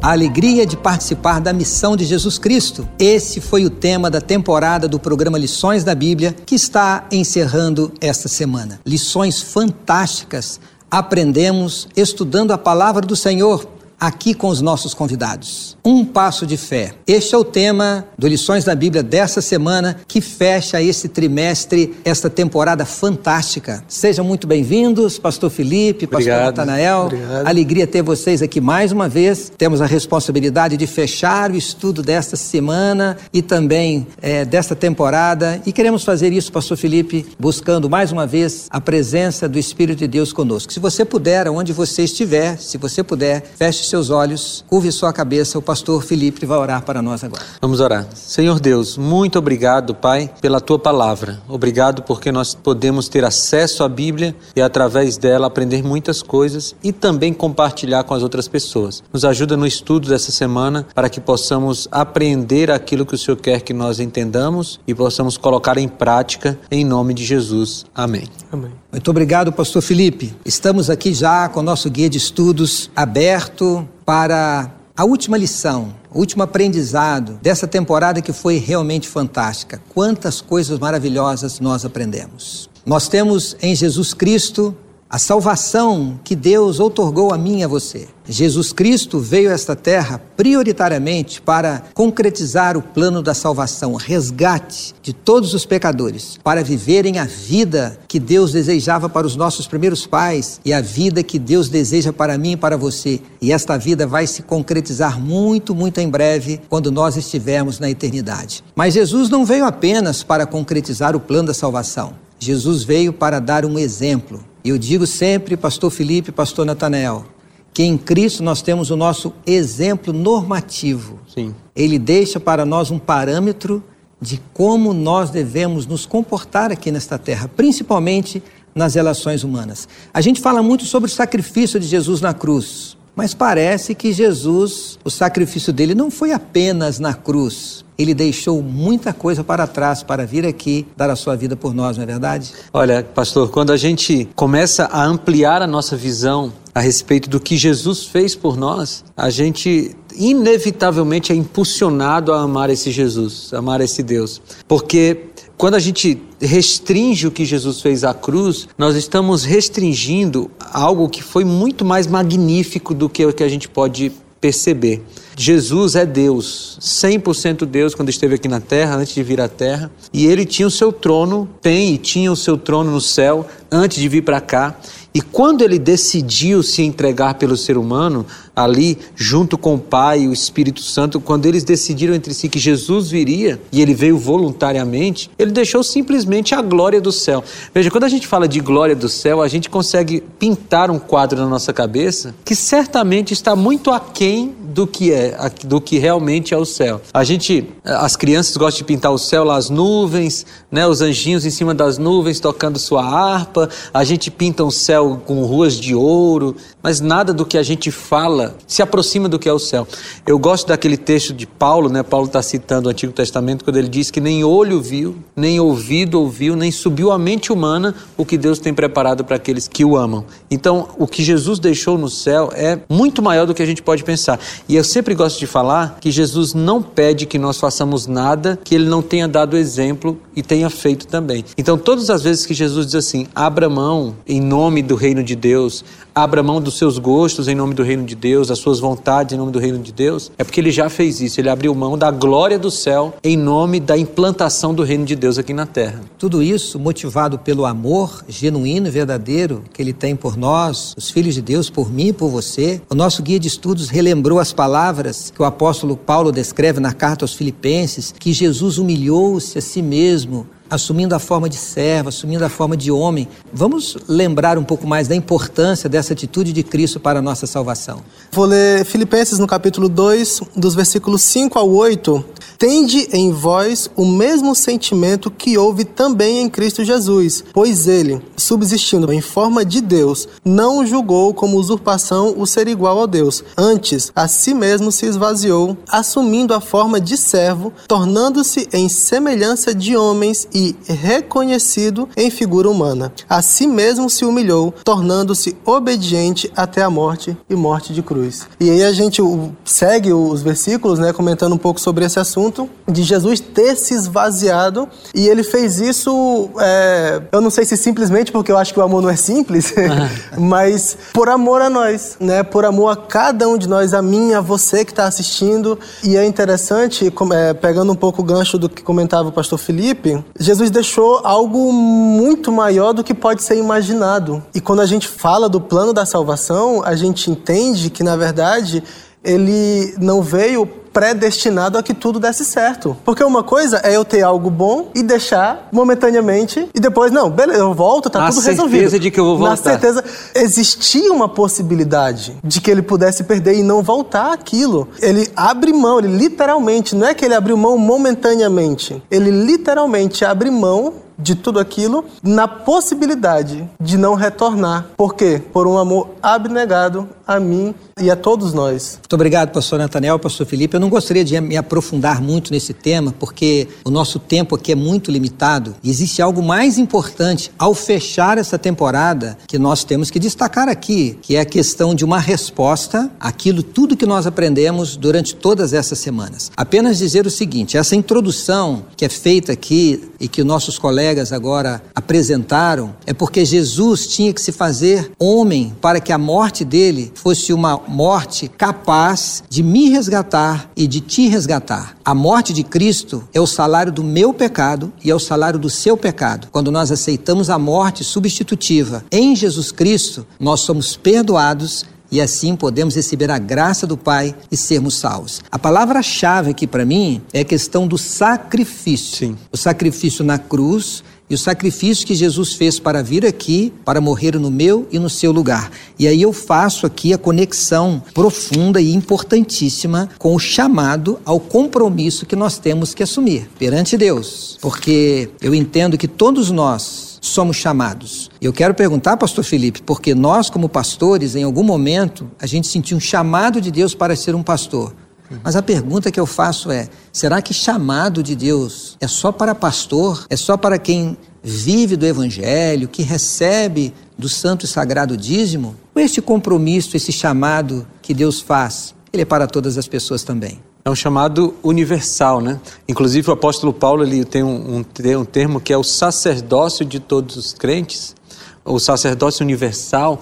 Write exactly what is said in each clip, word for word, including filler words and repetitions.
A alegria de participar da missão de Jesus Cristo. Esse foi o tema da temporada do programa Lições da Bíblia, que está encerrando esta semana. Lições fantásticas aprendemos estudando a palavra do Senhor aqui com os nossos convidados. Um passo de fé. Este é o tema do Lições da Bíblia dessa semana, que fecha esse trimestre, esta temporada fantástica. Sejam muito bem-vindos, pastor Felipe, pastor Natanael. Alegria ter vocês aqui mais uma vez. Temos a responsabilidade de fechar o estudo desta semana e também é, desta temporada, e queremos fazer isso, pastor Felipe, buscando mais uma vez a presença do Espírito de Deus conosco. Se você puder, onde você estiver, se você puder, feche seus olhos, curve sua cabeça. O pastor Felipe vai orar para nós agora. Vamos orar. Senhor Deus, muito obrigado, Pai, pela tua palavra. Obrigado porque nós podemos ter acesso à Bíblia e através dela aprender muitas coisas e também compartilhar com as outras pessoas. Nos ajuda no estudo dessa semana para que possamos aprender aquilo que o Senhor quer que nós entendamos e possamos colocar em prática, em nome de Jesus. Amém. Amém. Muito obrigado, pastor Felipe. Estamos aqui já com o nosso guia de estudos aberto para a última lição, o último aprendizado dessa temporada, que foi realmente fantástica. Quantas coisas maravilhosas nós aprendemos. Nós temos em Jesus Cristo a salvação que Deus outorgou a mim e a você. Jesus Cristo veio a esta terra prioritariamente para concretizar o plano da salvação, o resgate de todos os pecadores, para viverem a vida que Deus desejava para os nossos primeiros pais e a vida que Deus deseja para mim e para você. E esta vida vai se concretizar muito, muito em breve, quando nós estivermos na eternidade. Mas Jesus não veio apenas para concretizar o plano da salvação. Jesus veio para dar um exemplo. Eu digo sempre, pastor Felipe, pastor Natanael, que em Cristo nós temos o nosso exemplo normativo. Sim. Ele deixa para nós um parâmetro de como nós devemos nos comportar aqui nesta terra, principalmente nas relações humanas. A gente fala muito sobre o sacrifício de Jesus na cruz, mas parece que Jesus, o sacrifício dele não foi apenas na cruz. Ele deixou muita coisa para trás para vir aqui dar a sua vida por nós, não é verdade? Olha, pastor, quando a gente começa a ampliar a nossa visão a respeito do que Jesus fez por nós, a gente inevitavelmente é impulsionado a amar esse Jesus, amar esse Deus. Porque quando a gente restringe o que Jesus fez à cruz, nós estamos restringindo algo que foi muito mais magnífico do que o que a gente pode perceber. Jesus é Deus, cem por cento Deus, quando esteve aqui na terra, antes de vir à terra, e ele tinha o seu trono, tem e tinha o seu trono no céu, antes de vir para cá, e quando ele decidiu se entregar pelo ser humano, ali, junto com o Pai e o Espírito Santo, quando eles decidiram entre si que Jesus viria, e ele veio voluntariamente, ele deixou simplesmente a glória do céu. Veja, quando a gente fala de glória do céu, a gente consegue pintar um quadro na nossa cabeça, que certamente está muito aquém do que é, do que realmente é o céu. A gente, as crianças gostam de pintar o céu lá, as nuvens, né, os anjinhos em cima das nuvens, tocando sua harpa, a gente pinta um céu com ruas de ouro, mas nada do que a gente fala se aproxima do que é o céu. Eu gosto daquele texto de Paulo, né, Paulo está citando o Antigo Testamento, quando ele diz que nem olho viu, nem ouvido ouviu, nem subiu à mente humana o que Deus tem preparado para aqueles que o amam. Então, o que Jesus deixou no céu é muito maior do que a gente pode pensar. E eu sempre gosto de falar que Jesus não pede que nós façamos nada que ele não tenha dado exemplo e tenha feito também. Então, todas as vezes que Jesus diz assim, abra mão em nome do reino de Deus, abra mão dos seus gostos em nome do reino de Deus, das suas vontades em nome do reino de Deus, é porque ele já fez isso, ele abriu mão da glória do céu em nome da implantação do reino de Deus aqui na terra. Tudo isso motivado pelo amor genuíno e verdadeiro que ele tem por nós, os filhos de Deus, por mim e por você. O nosso guia de estudos relembrou as palavras que o apóstolo Paulo descreve na carta aos Filipenses, que Jesus humilhou-se a si mesmo, assumindo a forma de servo, assumindo a forma de homem. Vamos lembrar um pouco mais da importância dessa atitude de Cristo para a nossa salvação. Vou ler Filipenses no capítulo dois, dos versículos cinco ao oito. Tende em vós o mesmo sentimento que houve também em Cristo Jesus, pois ele, subsistindo em forma de Deus, não julgou como usurpação o ser igual a Deus. Antes, a si mesmo se esvaziou, assumindo a forma de servo, tornando-se em semelhança de homens e reconhecido em figura humana. A si mesmo se humilhou, tornando-se obediente até a morte e morte de cruz. E aí a gente segue os versículos, né, comentando um pouco sobre esse assunto de Jesus ter se esvaziado, e ele fez isso, é, eu não sei se simplesmente, porque eu acho que o amor não é simples, mas por amor a nós, né, por amor a cada um de nós, a mim, a você que está assistindo. E é interessante, é, pegando um pouco o gancho do que comentava o pastor Felipe, Jesus deixou algo muito maior do que pode ser imaginado. E quando a gente fala do plano da salvação, a gente entende que, na verdade, ele não veio predestinado a que tudo desse certo. Porque uma coisa é eu ter algo bom e deixar momentaneamente e depois, não, beleza, eu volto, tá tudo resolvido. Na certeza de que eu vou voltar. Na certeza. Existia uma possibilidade de que ele pudesse perder e não voltar aquilo. Ele abre mão, ele literalmente, não é que ele abriu mão momentaneamente, ele literalmente abre mão de tudo aquilo, na possibilidade de não retornar. Por quê? Por um amor abnegado a mim e a todos nós. Muito obrigado, pastor Natanael, pastor Felipe. Eu não gostaria de me aprofundar muito nesse tema, porque o nosso tempo aqui é muito limitado. Existe algo mais importante ao fechar essa temporada que nós temos que destacar aqui, que é a questão de uma resposta àquilo tudo que nós aprendemos durante todas essas semanas. Apenas dizer o seguinte, essa introdução que é feita aqui e que nossos colegas agora apresentaram, é porque Jesus tinha que se fazer homem para que a morte dele fosse uma morte capaz de me resgatar e de te resgatar. A morte de Cristo é o salário do meu pecado e é o salário do seu pecado. Quando nós aceitamos a morte substitutiva em Jesus Cristo, nós somos perdoados e assim podemos receber a graça do Pai e sermos salvos. A palavra-chave aqui para mim é a questão do sacrifício. Sim. O sacrifício na cruz e o sacrifício que Jesus fez para vir aqui, para morrer no meu e no seu lugar. E aí eu faço aqui a conexão profunda e importantíssima com o chamado ao compromisso que nós temos que assumir perante Deus. Porque eu entendo que todos nós somos chamados. Eu quero perguntar, pastor Felipe, porque nós como pastores, em algum momento, a gente sentiu um chamado de Deus para ser um pastor. Mas a pergunta que eu faço é, será que chamado de Deus é só para pastor? É só para quem vive do evangelho, que recebe do santo e sagrado dízimo? Ou este compromisso, esse chamado que Deus faz, ele é para todas as pessoas também? É um chamado universal, né? Inclusive o apóstolo Paulo, ele tem um, um, tem um termo que é o sacerdócio de todos os crentes, o sacerdócio universal.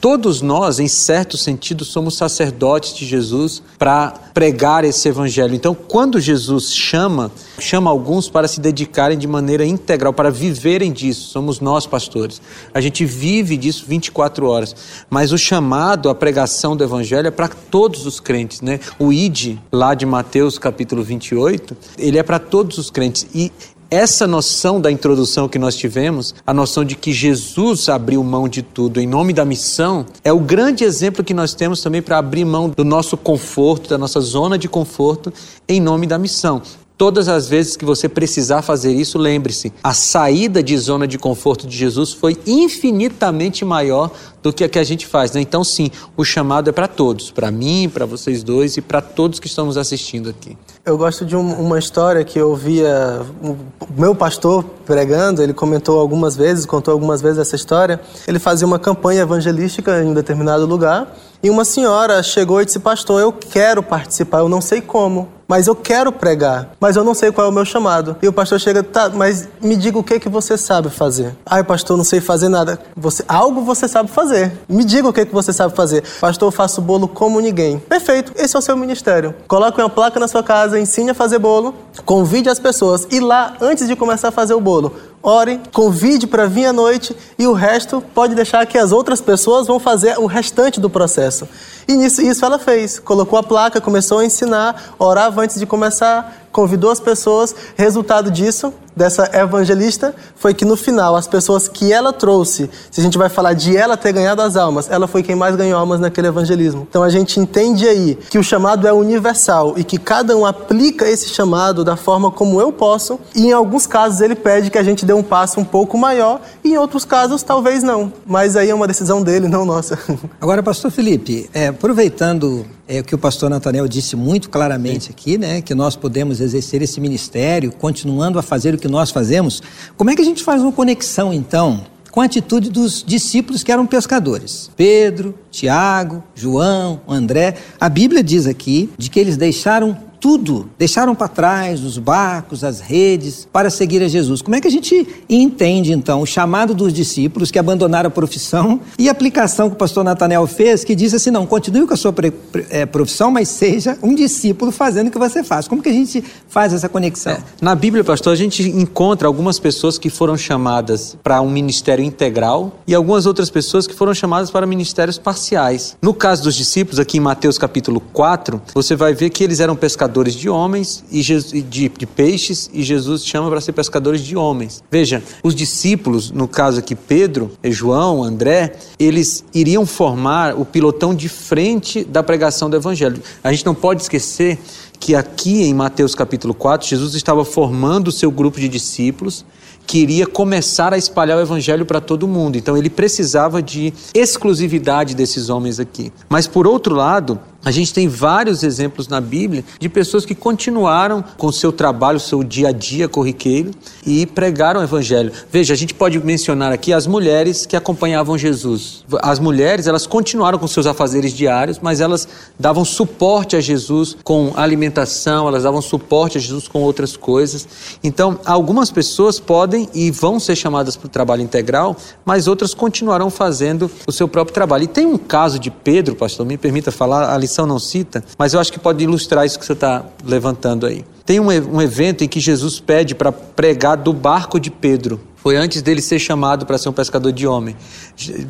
Todos nós, em certo sentido, somos sacerdotes de Jesus para pregar esse evangelho. Então, quando Jesus chama, chama alguns para se dedicarem de maneira integral, para viverem disso. Somos nós, pastores. A gente vive disso vinte e quatro horas. Mas o chamado, a pregação do evangelho é para todos os crentes, né? O Ide, lá de Mateus, capítulo vinte e oito, ele é para todos os crentes. E essa noção da introdução que nós tivemos, a noção de que Jesus abriu mão de tudo em nome da missão, é o grande exemplo que nós temos também para abrir mão do nosso conforto, da nossa zona de conforto em nome da missão. Todas as vezes que você precisar fazer isso, lembre-se, a saída de zona de conforto de Jesus foi infinitamente maior do que a que a gente faz, né? Então sim, o chamado é para todos, para mim, para vocês dois e para todos que estamos assistindo aqui. Eu gosto de um, uma história que eu ouvia o meu pastor pregando, ele comentou algumas vezes, contou algumas vezes essa história. Ele fazia uma campanha evangelística em um determinado lugar e uma senhora chegou e disse, pastor, eu quero participar, eu não sei como, mas eu quero pregar, mas eu não sei qual é o meu chamado. E o pastor chega, tá, mas me diga o que que você sabe fazer. Ai, pastor, não sei fazer nada. Você, algo você sabe fazer. Me diga o que que você sabe fazer. Pastor, eu faço bolo como ninguém. Perfeito, esse é o seu ministério. Coloque uma placa na sua casa, ensine a fazer bolo, convide as pessoas. E lá, antes de começar a fazer o bolo, ore, convide para vir à noite e o resto pode deixar que as outras pessoas vão fazer o restante do processo. E nisso, isso ela fez. Colocou a placa, começou a ensinar, orava antes de começar, convidou as pessoas. Resultado disso, dessa evangelista, foi que no final, as pessoas que ela trouxe, se a gente vai falar de ela ter ganhado as almas, ela foi quem mais ganhou almas naquele evangelismo. Então a gente entende aí que o chamado é universal e que cada um aplica esse chamado da forma como eu posso, e em alguns casos ele pede que a gente dê um passo um pouco maior, e em outros casos talvez não. Mas aí é uma decisão dele, não nossa. Agora, pastor Felipe, é, aproveitando é, o que o pastor Natanael disse muito claramente Sim. aqui, né, que nós podemos exercer esse ministério continuando a fazer o que nós fazemos, como é que a gente faz uma conexão, então, com a atitude dos discípulos que eram pescadores? Pedro, Tiago, João, André. A Bíblia diz aqui de que eles deixaram tudo, deixaram para trás os barcos, as redes, para seguir a Jesus. Como é que a gente entende, então, o chamado dos discípulos que abandonaram a profissão e a aplicação que o pastor Natanael fez, que diz assim, não, continue com a sua pre- é, profissão, mas seja um discípulo fazendo o que você faz. Como que a gente faz essa conexão? É, na Bíblia, pastor, a gente encontra algumas pessoas que foram chamadas para um ministério integral e algumas outras pessoas que foram chamadas para ministérios parciais. No caso dos discípulos, aqui em Mateus capítulo quatro, você vai ver que eles eram pescadores de homens e de, de, de peixes, e Jesus chama para ser pescadores de homens. Veja, os discípulos, no caso aqui Pedro, João, André, eles iriam formar o pilotão de frente da pregação do evangelho. A gente não pode esquecer que aqui em Mateus capítulo quatro, Jesus estava formando o seu grupo de discípulos que iria começar a espalhar o evangelho para todo mundo. Então ele precisava de exclusividade desses homens aqui. Mas por outro lado, a gente tem vários exemplos na Bíblia de pessoas que continuaram com o seu trabalho, o seu dia a dia corriqueiro e pregaram o evangelho. Veja, a gente pode mencionar aqui as mulheres que acompanhavam Jesus. As mulheres, elas continuaram com seus afazeres diários, mas elas davam suporte a Jesus com alimentação, elas davam suporte a Jesus com outras coisas. Então, algumas pessoas podem e vão ser chamadas para o trabalho integral, mas outras continuarão fazendo o seu próprio trabalho. E tem um caso de Pedro, pastor, me permita falar, ali não cita, mas eu acho que pode ilustrar isso que você está levantando aí. Tem um, um evento em que Jesus pede para pregar do barco de Pedro. Foi antes dele ser chamado para ser um pescador de homem.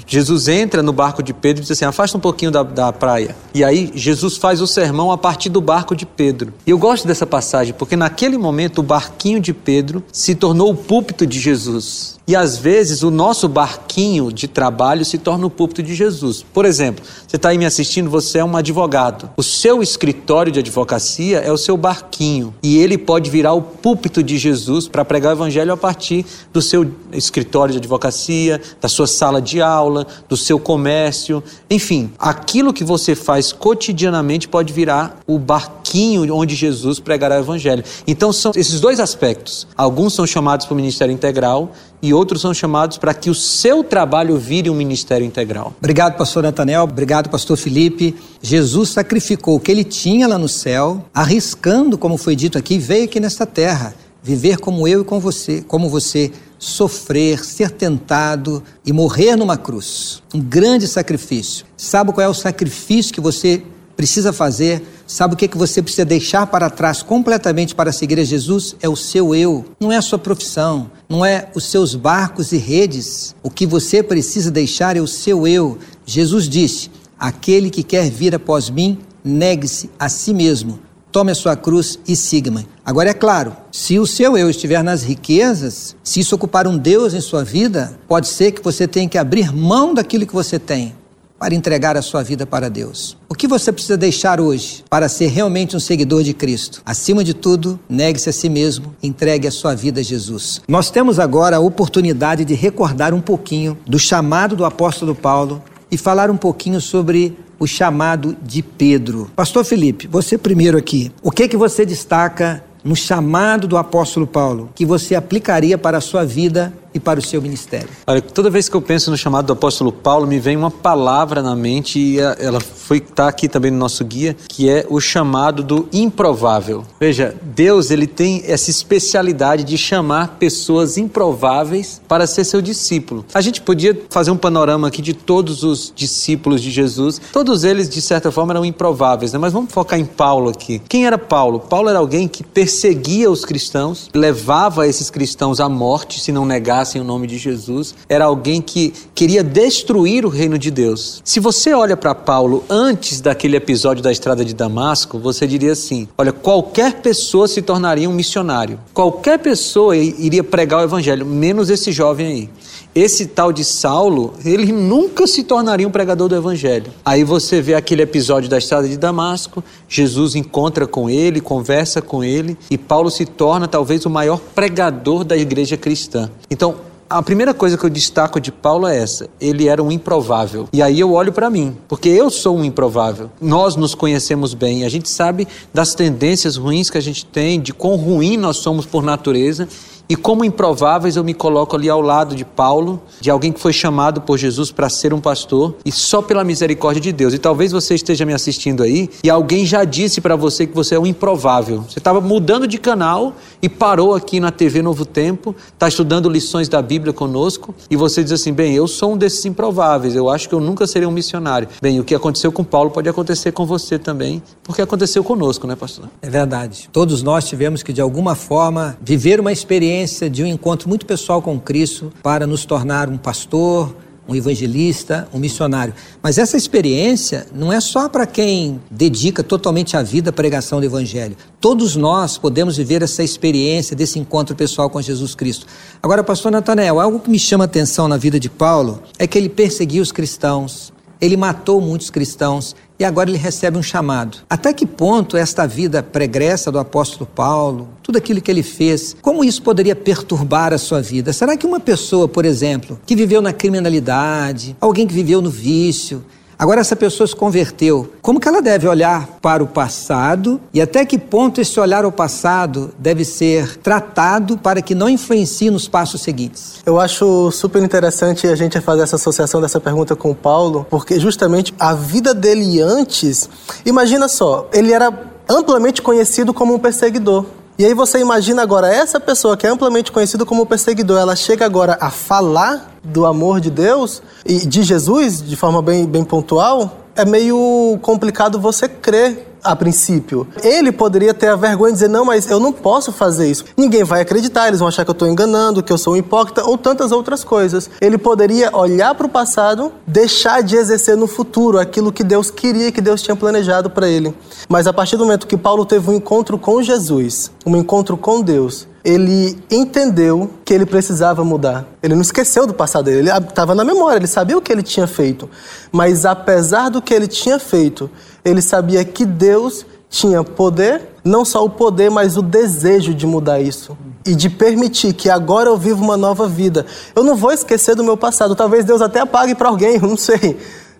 Jesus entra no barco de Pedro e diz assim, afasta um pouquinho da, da praia. E aí Jesus faz o sermão a partir do barco de Pedro. E eu gosto dessa passagem, porque naquele momento o barquinho de Pedro se tornou o púlpito de Jesus. E às vezes o nosso barquinho de trabalho se torna o púlpito de Jesus. Por exemplo, você está aí me assistindo, você é um advogado. O seu escritório de advocacia é o seu barquinho. E ele pode virar o púlpito de Jesus para pregar o evangelho a partir do seu escritório de advocacia, da sua sala de aula, do seu comércio, enfim, aquilo que você faz cotidianamente pode virar o barquinho onde Jesus pregará o evangelho. Então são esses dois aspectos, alguns são chamados para o ministério integral e outros são chamados para que o seu trabalho vire um ministério integral. Obrigado, pastor Natanael, obrigado, pastor Felipe. Jesus sacrificou o que ele tinha lá no céu, arriscando, como foi dito aqui, veio aqui nesta terra, viver como eu e com você, como você, sofrer, ser tentado e morrer numa cruz. Um grande sacrifício. Sabe qual é o sacrifício que você precisa fazer? Sabe o que, é que você precisa deixar para trás completamente para seguir a Jesus? É o seu eu, não é a sua profissão, não é os seus barcos e redes. O que você precisa deixar é o seu eu. Jesus disse, aquele que quer vir após mim, negue-se a si mesmo. Tome a sua cruz e siga-me. Agora é claro, se o seu eu estiver nas riquezas, se isso ocupar um Deus em sua vida, pode ser que você tenha que abrir mão daquilo que você tem para entregar a sua vida para Deus. O que você precisa deixar hoje para ser realmente um seguidor de Cristo? Acima de tudo, negue-se a si mesmo, entregue a sua vida a Jesus. Nós temos agora a oportunidade de recordar um pouquinho do chamado do apóstolo Paulo e falar um pouquinho sobre o chamado de Pedro. Pastor Felipe, você primeiro aqui. O que que você destaca no chamado do apóstolo Paulo que você aplicaria para a sua vida e para o seu ministério? Olha, toda vez que eu penso no chamado do apóstolo Paulo, me vem uma palavra na mente, e ela foi tá aqui também no nosso guia, que é o chamado do improvável. Veja, Deus, ele tem essa especialidade de chamar pessoas improváveis para ser seu discípulo. A gente podia fazer um panorama aqui de todos os discípulos de Jesus. Todos eles, de certa forma, eram improváveis, né? Mas vamos focar em Paulo aqui. Quem era Paulo? Paulo era alguém que perseguia os cristãos, levava esses cristãos à morte, se não negar blasfemassem o nome de Jesus, era alguém que queria destruir o reino de Deus. Se você olha para Paulo antes daquele episódio da estrada de Damasco, você diria assim, olha, qualquer pessoa se tornaria um missionário, qualquer pessoa iria pregar o evangelho, menos esse jovem aí. Esse tal de Saulo, ele nunca se tornaria um pregador do evangelho. Aí você vê aquele episódio da estrada de Damasco, Jesus encontra com ele, conversa com ele, e Paulo se torna talvez o maior pregador da igreja cristã. Então, a primeira coisa que eu destaco de Paulo é essa, ele era um improvável. E aí eu olho para mim, porque eu sou um improvável. Nós nos conhecemos bem, a gente sabe das tendências ruins que a gente tem, de quão ruim nós somos por natureza, e como improváveis eu me coloco ali ao lado de Paulo, de alguém que foi chamado por Jesus para ser um pastor, e só pela misericórdia de Deus. E talvez você esteja me assistindo aí, e alguém já disse para você que você é um improvável. Você estava mudando de canal e parou aqui na T V Novo Tempo, está estudando lições da Bíblia conosco, e você diz assim, bem, eu sou um desses improváveis, eu acho que eu nunca serei um missionário. Bem, o que aconteceu com Paulo pode acontecer com você também, porque aconteceu conosco, né, pastor? É verdade. Todos nós tivemos que, de alguma forma, viver uma experiência de um encontro muito pessoal com Cristo para nos tornar um pastor, um evangelista, um missionário. Mas essa experiência não é só para quem dedica totalmente a vida à pregação do evangelho. Todos nós podemos viver essa experiência desse encontro pessoal com Jesus Cristo. Agora, pastor Natanael, algo que me chama a atenção na vida de Paulo é que ele perseguiu os cristãos, ele matou muitos cristãos e agora ele recebe um chamado. Até que ponto esta vida pregressa do apóstolo Paulo, tudo aquilo que ele fez, como isso poderia perturbar a sua vida? Será que uma pessoa, por exemplo, que viveu na criminalidade, alguém que viveu no vício, agora essa pessoa se converteu, como que ela deve olhar para o passado e até que ponto esse olhar ao passado deve ser tratado para que não influencie nos passos seguintes? Eu acho super interessante a gente fazer essa associação dessa pergunta com o Paulo, porque justamente a vida dele antes, imagina só, ele era amplamente conhecido como um perseguidor. E aí você imagina agora, essa pessoa que é amplamente conhecida como perseguidor, ela chega agora a falar do amor de Deus e de Jesus, de forma bem, bem pontual, é meio complicado você crer a princípio. Ele poderia ter a vergonha de dizer, não, mas eu não posso fazer isso. Ninguém vai acreditar, eles vão achar que eu estou enganando, que eu sou um hipócrita, ou tantas outras coisas. Ele poderia olhar para o passado, deixar de exercer no futuro aquilo que Deus queria e que Deus tinha planejado para ele. Mas a partir do momento que Paulo teve um encontro com Jesus, um encontro com Deus, ele entendeu que ele precisava mudar. Ele não esqueceu do passado dele, ele estava na memória, ele sabia o que ele tinha feito. Mas apesar do que ele tinha feito, ele sabia que Deus tinha poder, não só o poder, mas o desejo de mudar isso. E de permitir que agora eu vivo uma nova vida. Eu não vou esquecer do meu passado, talvez Deus até apague para alguém, eu não sei.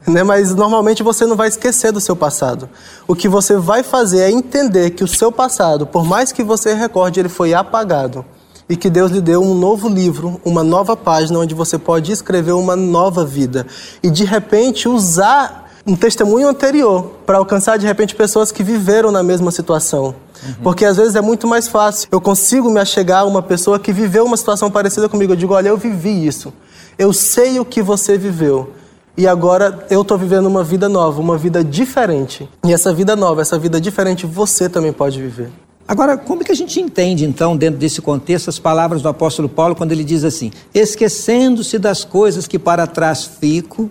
Né? Mas normalmente você não vai esquecer do seu passado. O que você vai fazer é entender que o seu passado, por mais que você recorde, ele foi apagado. E que Deus lhe deu um novo livro, uma nova página, onde você pode escrever uma nova vida. E de repente usar um testemunho anterior para alcançar de repente pessoas que viveram na mesma situação. Uhum. Porque às vezes é muito mais fácil. Eu consigo me achegar a uma pessoa que viveu uma situação parecida comigo. Eu digo, olha, eu vivi isso. Eu sei o que você viveu. E agora eu estou vivendo uma vida nova, uma vida diferente. E essa vida nova, essa vida diferente, você também pode viver. Agora, como é que a gente entende, então, dentro desse contexto, as palavras do apóstolo Paulo, quando ele diz assim, esquecendo-se das coisas que para trás fico,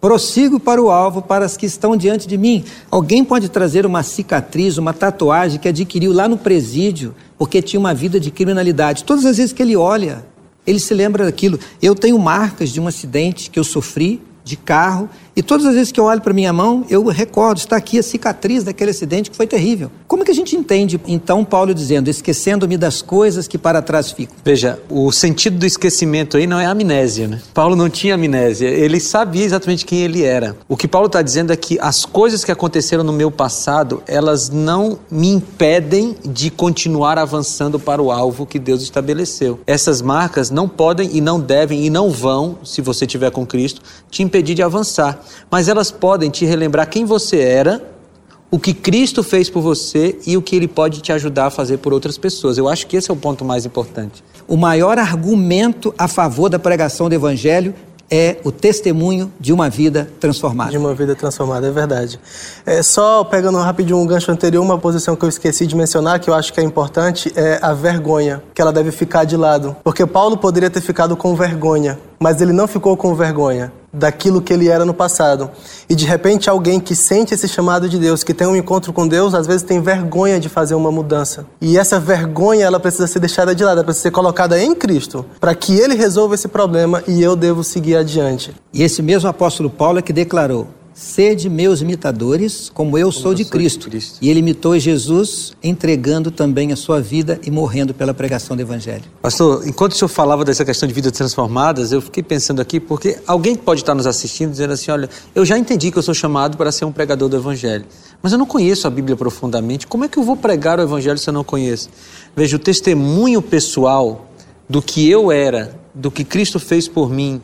prossigo para o alvo, para as que estão diante de mim. Alguém pode trazer uma cicatriz, uma tatuagem que adquiriu lá no presídio, porque tinha uma vida de criminalidade. Todas as vezes que ele olha, ele se lembra daquilo. Eu tenho marcas de um acidente que eu sofri, de carro, e todas as vezes que eu olho para minha mão, eu recordo, está aqui a cicatriz daquele acidente que foi terrível. Como é que a gente entende, então, Paulo dizendo, esquecendo-me das coisas que para trás ficam? Veja, o sentido do esquecimento aí não é amnésia, né? Paulo não tinha amnésia, ele sabia exatamente quem ele era. O que Paulo está dizendo é que as coisas que aconteceram no meu passado, elas não me impedem de continuar avançando para o alvo que Deus estabeleceu. Essas marcas não podem e não devem e não vão, se você estiver com Cristo, te impedir de avançar, mas elas podem te relembrar quem você era, o que Cristo fez por você e o que Ele pode te ajudar a fazer por outras pessoas. Eu acho que esse é o ponto mais importante. O maior argumento a favor da pregação do evangelho é o testemunho de uma vida transformada. De uma vida transformada, é verdade. É, só pegando rapidinho um gancho anterior, uma posição que eu esqueci de mencionar, que eu acho que é importante, é a vergonha, que ela deve ficar de lado. Porque Paulo poderia ter ficado com vergonha, mas ele não ficou com vergonha daquilo que ele era no passado. E de repente alguém que sente esse chamado de Deus, que tem um encontro com Deus, às vezes tem vergonha de fazer uma mudança. E essa vergonha, ela precisa ser deixada de lado, ela precisa ser colocada em Cristo, para que Ele resolva esse problema e eu devo seguir adiante. E esse mesmo apóstolo Paulo é que declarou: sede meus imitadores, como eu como sou, de, eu sou Cristo. de Cristo. E ele imitou Jesus, entregando também a sua vida e morrendo pela pregação do Evangelho. Pastor, enquanto o senhor falava dessa questão de vidas transformadas, eu fiquei pensando aqui, porque alguém pode estar nos assistindo dizendo assim: olha, eu já entendi que eu sou chamado para ser um pregador do Evangelho, mas eu não conheço a Bíblia profundamente. Como é que eu vou pregar o Evangelho se eu não conheço? Veja, o testemunho pessoal do que eu era, do que Cristo fez por mim,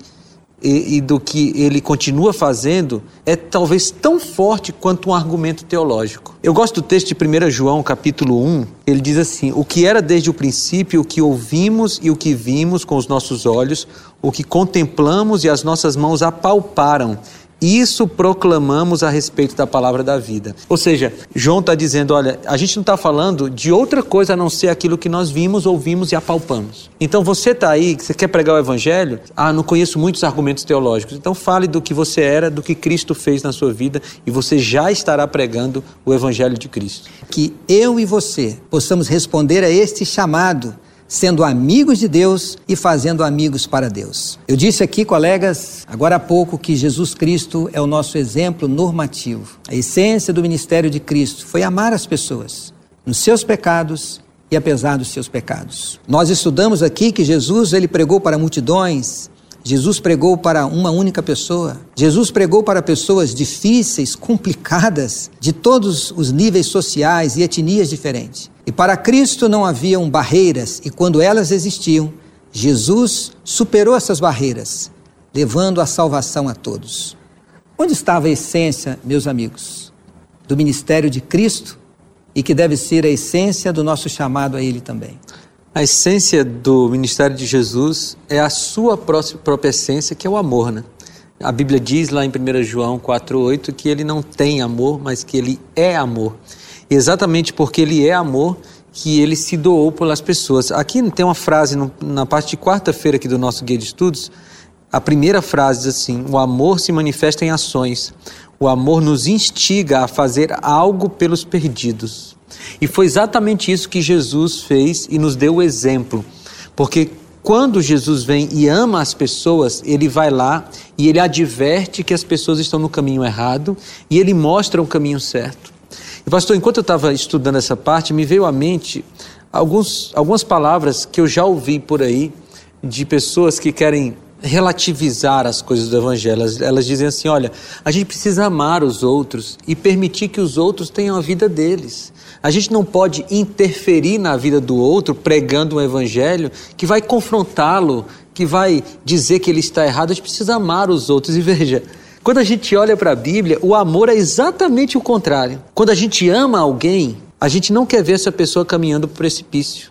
E, e do que ele continua fazendo, é talvez tão forte quanto um argumento teológico. Eu gosto do texto de Primeira João, capítulo um. Ele diz assim: o que era desde o princípio, o que ouvimos e o que vimos com os nossos olhos, o que contemplamos e as nossas mãos apalparam, isso proclamamos a respeito da palavra da vida. Ou seja, João está dizendo: olha, a gente não está falando de outra coisa a não ser aquilo que nós vimos, ouvimos e apalpamos. Então você está aí, você quer pregar o Evangelho? Ah, não conheço muitos argumentos teológicos. Então fale do que você era, do que Cristo fez na sua vida, e você já estará pregando o Evangelho de Cristo. Que eu e você possamos responder a este chamado, sendo amigos de Deus e fazendo amigos para Deus. Eu disse aqui, colegas, agora há pouco, que Jesus Cristo é o nosso exemplo normativo. A essência do ministério de Cristo foi amar as pessoas nos seus pecados e apesar dos seus pecados. Nós estudamos aqui que Jesus, ele pregou para multidões, Jesus pregou para uma única pessoa, Jesus pregou para pessoas difíceis, complicadas, de todos os níveis sociais e etnias diferentes. E para Cristo não haviam barreiras, e quando elas existiam, Jesus superou essas barreiras, levando a salvação a todos. Onde estava a essência, meus amigos, do ministério de Cristo, e que deve ser a essência do nosso chamado a Ele também? A essência do ministério de Jesus é a sua própria essência, que é o amor, né? A Bíblia diz lá em Primeira João quatro, oito, que ele não tem amor, mas que ele é amor. Exatamente porque ele é amor, que ele se doou pelas pessoas. Aqui tem uma frase no, na parte de quarta-feira aqui do nosso Guia de Estudos. A primeira frase diz assim: o amor se manifesta em ações. O amor nos instiga a fazer algo pelos perdidos. E foi exatamente isso que Jesus fez e nos deu o exemplo. Porque quando Jesus vem e ama as pessoas, ele vai lá e ele adverte que as pessoas estão no caminho errado e ele mostra o caminho certo. E pastor, enquanto eu estava estudando essa parte, me veio à mente alguns, algumas palavras que eu já ouvi por aí de pessoas que querem relativizar as coisas do Evangelho. Elas, elas dizem assim: olha, a gente precisa amar os outros e permitir que os outros tenham a vida deles. A gente não pode interferir na vida do outro pregando um Evangelho que vai confrontá-lo, que vai dizer que ele está errado. A gente precisa amar os outros. E veja, quando a gente olha para a Bíblia, o amor é exatamente o contrário. Quando a gente ama alguém, a gente não quer ver essa pessoa caminhando para o precipício.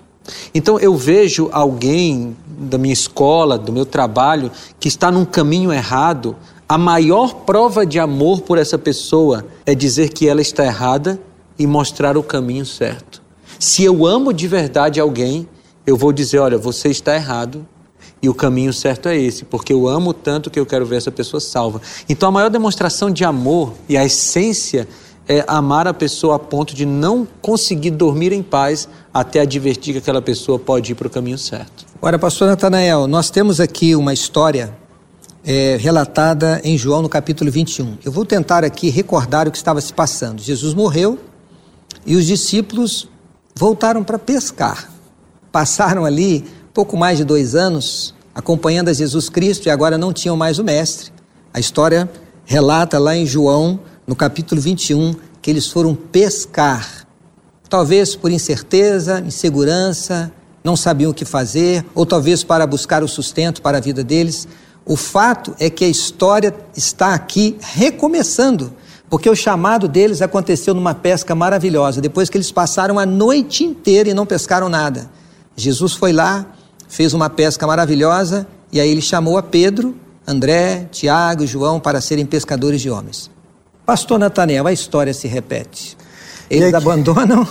Então eu vejo alguém da minha escola, do meu trabalho, que está num caminho errado. A maior prova de amor por essa pessoa é dizer que ela está errada e mostrar o caminho certo. Se eu amo de verdade alguém, eu vou dizer: olha, você está errado, e o caminho certo é esse, porque eu amo tanto que eu quero ver essa pessoa salva. Então a maior demonstração de amor e a essência é amar a pessoa a ponto de não conseguir dormir em paz até advertir que aquela pessoa pode ir para o caminho certo. Ora, pastor Natanael, nós temos aqui uma história é, relatada em João no capítulo vinte e um. Eu vou tentar aqui recordar o que estava se passando. Jesus morreu e os discípulos voltaram para pescar. Passaram ali pouco mais de dois anos acompanhando a Jesus Cristo e agora não tinham mais o mestre. A história relata lá em João, no capítulo vinte e um, que eles foram pescar. Talvez por incerteza, insegurança, não sabiam o que fazer, ou talvez para buscar o sustento para a vida deles. O fato é que a história está aqui recomeçando, porque o chamado deles aconteceu numa pesca maravilhosa, depois que eles passaram a noite inteira e não pescaram nada. Jesus foi lá, fez uma pesca maravilhosa, e aí ele chamou a Pedro André, Tiago e João para serem pescadores de homens. Pastor Natanael, a história se repete. Eles abandonam,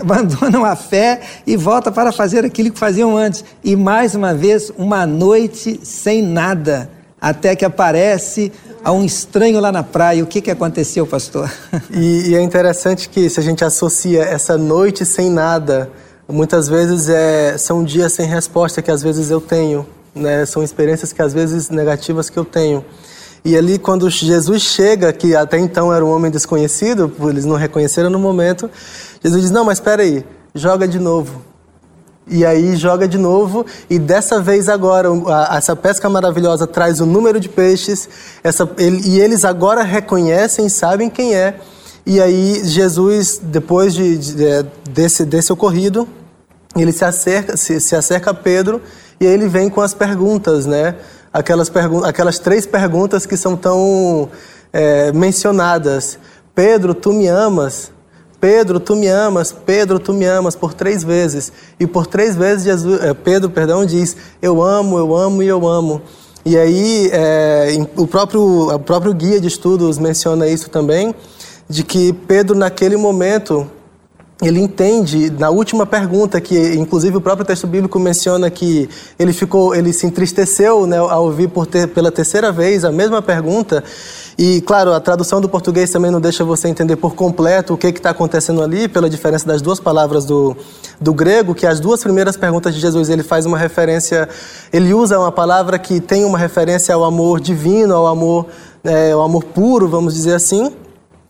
abandonam a fé e voltam para fazer aquilo que faziam antes. E mais uma vez, uma noite sem nada, até que aparece a um estranho lá na praia. O que, que aconteceu, pastor? E, e é interessante que se a gente associa essa noite sem nada, muitas vezes é, são dias sem resposta que às vezes eu tenho, né? São experiências que às vezes negativas que eu tenho. E ali quando Jesus chega, que até então era um homem desconhecido, eles não reconheceram no momento, Jesus diz, não, mas espera aí, joga de novo. E aí joga de novo, e dessa vez agora, a, essa pesca maravilhosa traz o número de peixes, essa, ele, e eles agora reconhecem, sabem quem é. E aí Jesus, depois de, de, desse, desse ocorrido, ele se acerca, se, se acerca a Pedro, e aí ele vem com as perguntas, né? Aquelas, pergun- aquelas três perguntas que são tão é, mencionadas. Pedro, tu me amas? Pedro, tu me amas? Pedro, tu me amas? Por três vezes. E por três vezes Jesus, é, Pedro perdão, diz, eu amo, eu amo e eu amo. E aí é, o, próprio, o próprio guia de estudos menciona isso também, de que Pedro naquele momento... Ele entende, na última pergunta, que inclusive o próprio texto bíblico menciona que ele, ficou, ele se entristeceu, né, ao ouvir por ter, pela terceira vez a mesma pergunta. E, claro, a tradução do português também não deixa você entender por completo o que está acontecendo ali, pela diferença das duas palavras do, do grego, que as duas primeiras perguntas de Jesus, ele faz uma referência, ele usa uma palavra que tem uma referência ao amor divino, ao amor, é, ao amor puro, vamos dizer assim,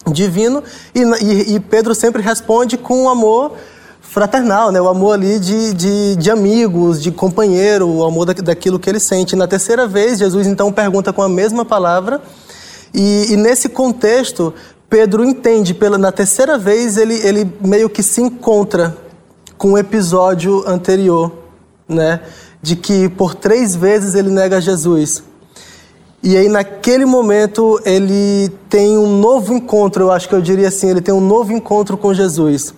divino, e, e, e Pedro sempre responde com um amor fraternal, né? O amor ali de, de, de amigos, de companheiro, o amor da, daquilo que ele sente. Na terceira vez, Jesus então pergunta com a mesma palavra, e, e nesse contexto, Pedro entende, pela, na terceira vez ele, ele meio que se encontra com o episódio anterior, né? De que por três vezes ele nega Jesus. E aí, naquele momento, ele tem um novo encontro, eu acho que eu diria assim, ele tem um novo encontro com Jesus.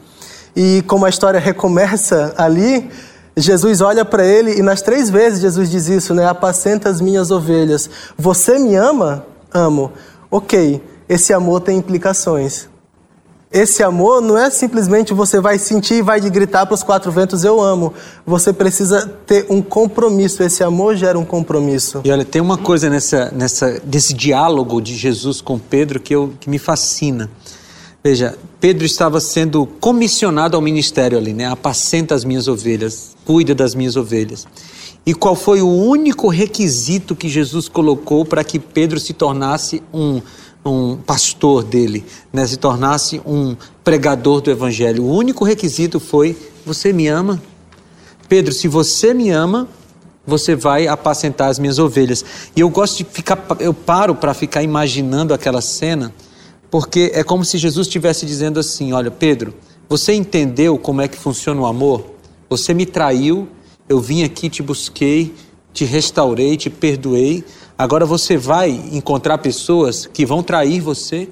E como a história recomeça ali, Jesus olha para ele e nas três vezes Jesus diz isso, né? Apacenta as minhas ovelhas. Você me ama? Amo. Ok, esse amor tem implicações. Esse amor não é simplesmente você vai sentir e vai gritar para os quatro ventos, eu amo. Você precisa ter um compromisso, esse amor gera um compromisso. E olha, tem uma coisa nessa, nessa, nesse diálogo de Jesus com Pedro que, eu, que me fascina. Veja, Pedro estava sendo comissionado ao ministério ali, né? Apacenta as minhas ovelhas, cuida das minhas ovelhas. E qual foi o único requisito que Jesus colocou para que Pedro se tornasse um... um pastor dele, né, se tornasse um pregador do evangelho? O único requisito foi, você me ama? Pedro, se você me ama, você vai apacentar as minhas ovelhas. E eu gosto de ficar, eu paro para ficar imaginando aquela cena, porque é como se Jesus estivesse dizendo assim, olha Pedro, você entendeu como é que funciona o amor? Você me traiu, eu vim aqui, te busquei, te restaurei, te perdoei. Agora você vai encontrar pessoas que vão trair você,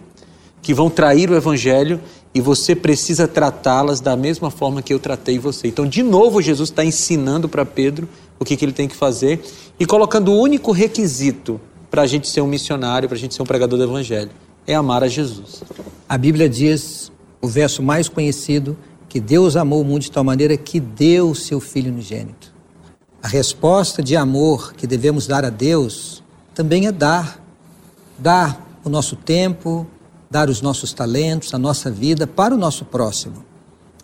que vão trair o evangelho, e você precisa tratá-las da mesma forma que eu tratei você. Então, de novo, Jesus está ensinando para Pedro o que, que ele tem que fazer e colocando o único requisito para a gente ser um missionário, para a gente ser um pregador do evangelho, é amar a Jesus. A Bíblia diz, o verso mais conhecido, que Deus amou o mundo de tal maneira que deu o seu Filho unigênito. A resposta de amor que devemos dar a Deus... também é dar, dar o nosso tempo, dar os nossos talentos, a nossa vida para o nosso próximo.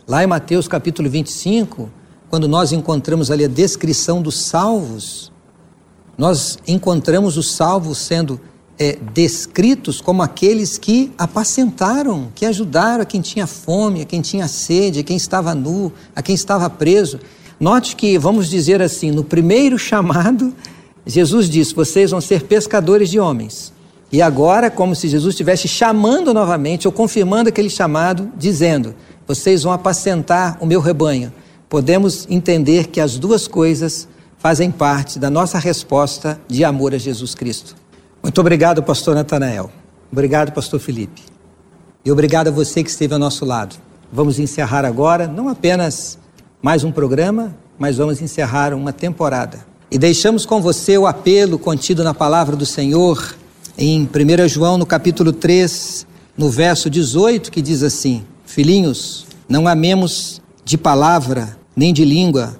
Lá em Mateus capítulo vinte e cinco, quando nós encontramos ali a descrição dos salvos, nós encontramos os salvos sendo é, descritos como aqueles que apacentaram, que ajudaram a quem tinha fome, a quem tinha sede, a quem estava nu, a quem estava preso. Note que, vamos dizer assim, no primeiro chamado... Jesus disse, vocês vão ser pescadores de homens. E agora, como se Jesus estivesse chamando novamente, ou confirmando aquele chamado, dizendo, vocês vão apacentar o meu rebanho. Podemos entender que as duas coisas fazem parte da nossa resposta de amor a Jesus Cristo. Muito obrigado, pastor Natanael. Obrigado, pastor Felipe. E obrigado a você que esteve ao nosso lado. Vamos encerrar agora, não apenas mais um programa, mas vamos encerrar uma temporada. E deixamos com você o apelo contido na palavra do Senhor em primeiro João, no capítulo três, no verso dezoito, que diz assim: Filhinhos, não amemos de palavra nem de língua,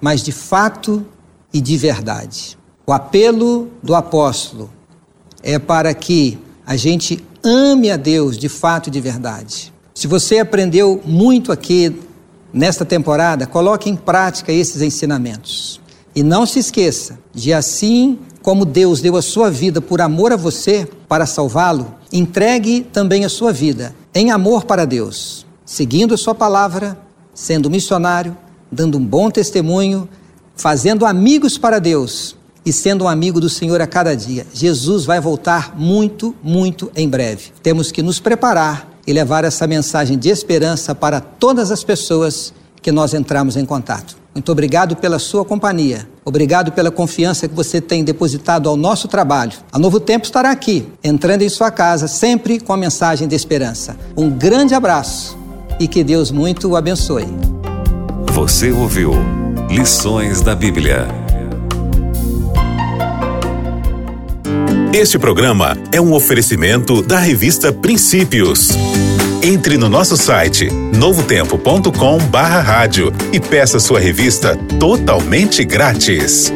mas de fato e de verdade. O apelo do apóstolo é para que a gente ame a Deus de fato e de verdade. Se você aprendeu muito aqui nesta temporada, coloque em prática esses ensinamentos. E não se esqueça de, assim como Deus deu a sua vida por amor a você, para salvá-lo, entregue também a sua vida em amor para Deus, seguindo a sua palavra, sendo missionário, dando um bom testemunho, fazendo amigos para Deus e sendo um amigo do Senhor a cada dia. Jesus vai voltar muito, muito em breve. Temos que nos preparar e levar essa mensagem de esperança para todas as pessoas que nós entramos em contato. Muito obrigado pela sua companhia. Obrigado pela confiança que você tem depositado ao nosso trabalho. A Novo Tempo estará aqui, entrando em sua casa, sempre com a mensagem de esperança. Um grande abraço e que Deus muito o abençoe. Você ouviu Lições da Bíblia. Este programa é um oferecimento da revista Princípios. Entre no nosso site novotempo ponto com barra rádio e peça sua revista totalmente grátis.